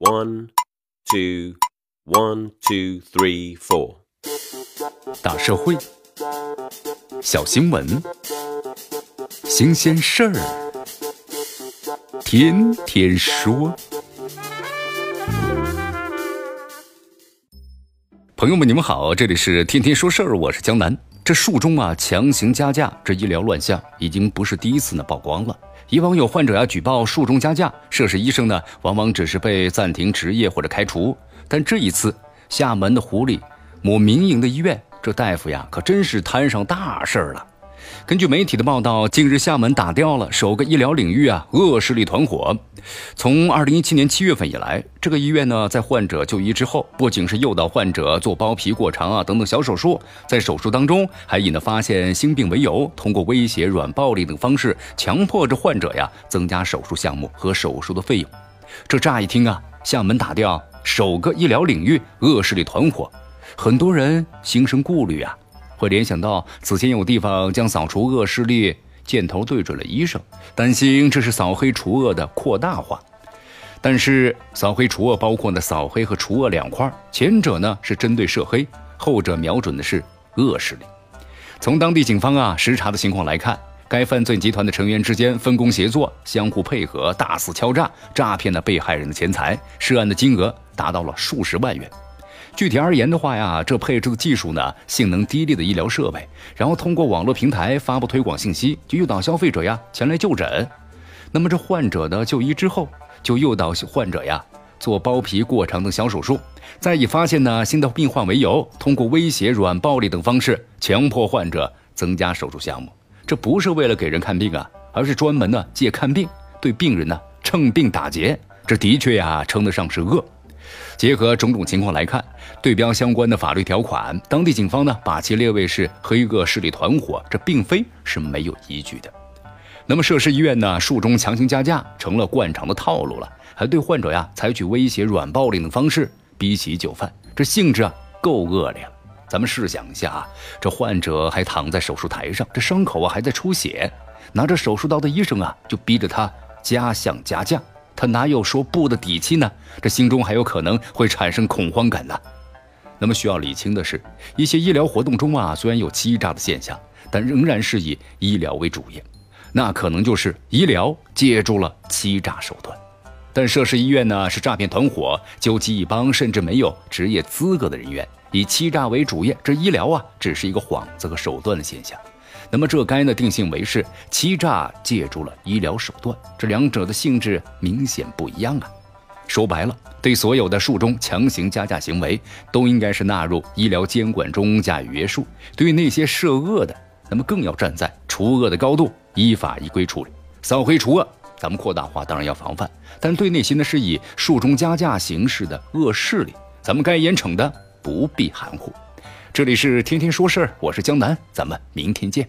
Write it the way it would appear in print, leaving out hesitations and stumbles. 1, 2, 1, 2, 3, 4。大社会，小新闻，新鲜事儿，天天说。朋友们，你们好，这里是天天说事儿，我是江南。这术中啊强行加价，这医疗乱象已经不是第一次呢曝光了。以往有患者举报术中加价，涉事医生呢往往只是被暂停执业或者开除。但这一次，厦门的湖里某民营的医院，这大夫呀可真是摊上大事儿了。根据媒体的报道，近日厦门打掉了首个医疗领域啊恶势力团伙。从2017年7月份以来，这个医院呢在患者就医之后，不仅是诱导患者做包皮过长啊等等小手术，在手术当中还以发现新病为由，通过威胁、软暴力等方式强迫着患者呀增加手术项目和手术的费用。这乍一听啊，厦门打掉首个医疗领域恶势力团伙，很多人心生顾虑啊，会联想到此前有地方将扫除恶势力箭头对准了医生，担心这是扫黑除恶的扩大化。但是扫黑除恶包括呢扫黑和除恶两块，前者呢是针对涉黑，后者瞄准的是恶势力。从当地警方啊实查的情况来看，该犯罪集团的成员之间分工协作，相互配合，大肆敲诈，诈骗了被害人的钱财，涉案的金额达到了数十万元。具体而言的话呀，这配置的技术呢，性能低劣的医疗设备，然后通过网络平台发布推广信息，就诱导消费者呀前来就诊。那么这患者呢就医之后，就诱导患者呀做包皮过长等小手术，再以发现呢新的病患为由，通过威胁、软暴力等方式强迫患者增加手术项目。这不是为了给人看病啊，而是专门呢借看病，对病人呢趁病打劫。这的确呀称得上是恶。结合种种情况来看，对标相关的法律条款，当地警方呢把其列为是黑恶势力团伙，这并非是没有依据的。那么涉事医院呢术中强行加价成了惯常的套路了，还对患者呀采取威胁、软暴力等方式逼其就范，这性质啊够恶劣了。咱们试想一下啊，这患者还躺在手术台上，这伤口啊还在出血，拿着手术刀的医生啊就逼着他加项加价，他哪有说不的底气呢？这心中还有可能会产生恐慌感呢。那么需要理清的是，一些医疗活动中啊，虽然有欺诈的现象，但仍然是以医疗为主业，那可能就是医疗借助了欺诈手段。但涉事医院呢，是诈骗团伙纠集一帮甚至没有职业资格的人员，以欺诈为主业，这医疗啊，只是一个幌子和手段的现象。那么这该呢定性为是欺诈借助了医疗手段，这两者的性质明显不一样啊。说白了，对所有的术中强行加价行为，都应该是纳入医疗监管中加以约束。对于那些涉恶的，那么更要站在除恶的高度，依法依规处理。扫黑除恶，咱们扩大化当然要防范，但对那些呢是以术中加价形式的恶势力，咱们该严惩的不必含糊。这里是天天说事儿，我是江南，咱们明天见。